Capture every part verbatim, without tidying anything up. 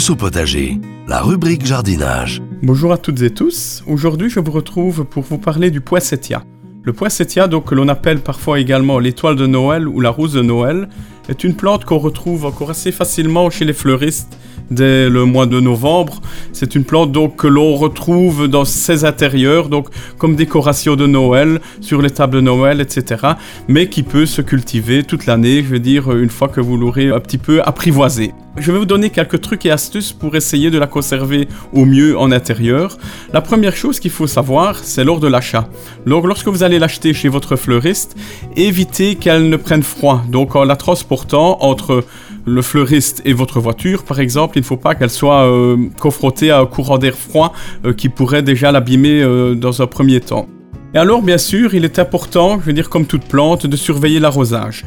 Tous au potager, la rubrique jardinage. Bonjour à toutes et tous. Aujourd'hui, je vous retrouve pour vous parler du poinsettia. Le poinsettia, donc, que l'on appelle parfois également l'étoile de Noël ou la rose de Noël, est une plante qu'on retrouve encore assez facilement chez les fleuristes dès le mois de novembre. C'est une plante donc que l'on retrouve dans ses intérieurs, donc comme décoration de Noël, sur les tables de Noël, et cetera. Mais qui peut se cultiver toute l'année, je veux dire, une fois que vous l'aurez un petit peu apprivoisée. Je vais vous donner quelques trucs et astuces pour essayer de la conserver au mieux en intérieur. La première chose qu'il faut savoir, c'est lors de l'achat. Donc lorsque vous allez l'acheter chez votre fleuriste, évitez qu'elle ne prenne froid. Donc en la transportant entre le fleuriste et votre voiture, par exemple, il ne faut pas qu'elle soit euh, confrontée à un courant d'air froid euh, qui pourrait déjà l'abîmer euh, dans un premier temps. Et alors, bien sûr, il est important, je veux dire comme toute plante, de surveiller l'arrosage.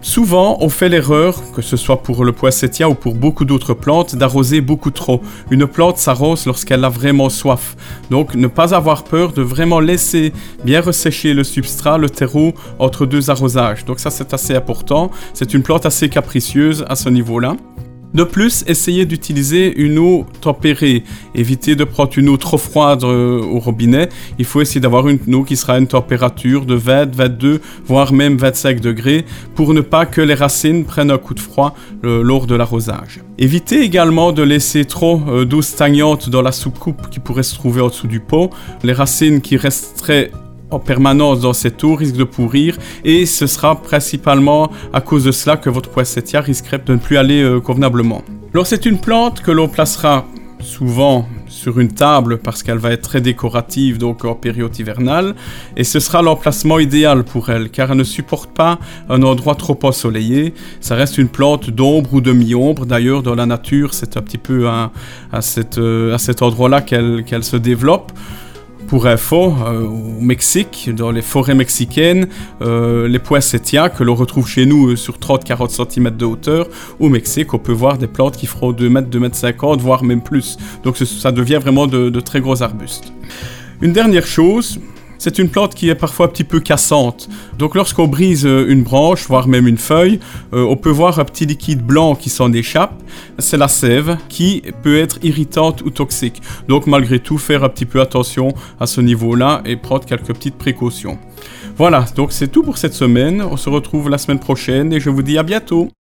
Souvent, on fait l'erreur, que ce soit pour le poinsettia ou pour beaucoup d'autres plantes, d'arroser beaucoup trop. Une plante s'arrose lorsqu'elle a vraiment soif. Donc, ne pas avoir peur de vraiment laisser bien ressécher le substrat, le terreau, entre deux arrosages. Donc ça, c'est assez important. C'est une plante assez capricieuse à ce niveau-là. De plus, essayez d'utiliser une eau tempérée. Évitez de prendre une eau trop froide euh, au robinet. Il faut essayer d'avoir une eau qui sera à une température de vingt, vingt-deux, voire même vingt-cinq degrés pour ne pas que les racines prennent un coup de froid euh, lors de l'arrosage. Évitez également de laisser trop euh, d'eau stagnante dans la soucoupe qui pourrait se trouver en dessous du pot. Les racines qui resteraient en permanence dans cette eau risque de pourrir et ce sera principalement à cause de cela que votre poinsettia risquerait de ne plus aller euh, convenablement. Alors c'est une plante que l'on placera souvent sur une table parce qu'elle va être très décorative donc en période hivernale et ce sera l'emplacement idéal pour elle car elle ne supporte pas un endroit trop ensoleillé. Ça reste une plante d'ombre ou demi-ombre, d'ailleurs dans la nature c'est un petit peu à, à, cette, à cet endroit là qu'elle, qu'elle se développe. Pour info, euh, au Mexique, dans les forêts mexicaines, euh, les poinsettias que l'on retrouve chez nous euh, sur trente à quarante centimètres de hauteur, au Mexique, on peut voir des plantes qui feront deux mètres, deux mètres cinquante, voire même plus. Donc ça devient vraiment de, de très gros arbustes. Une dernière chose, c'est une plante qui est parfois un petit peu cassante. Donc lorsqu'on brise une branche, voire même une feuille, euh, on peut voir un petit liquide blanc qui s'en échappe. C'est la sève qui peut être irritante ou toxique. Donc malgré tout, faire un petit peu attention à ce niveau-là et prendre quelques petites précautions. Voilà, donc c'est tout pour cette semaine. On se retrouve la semaine prochaine et je vous dis à bientôt.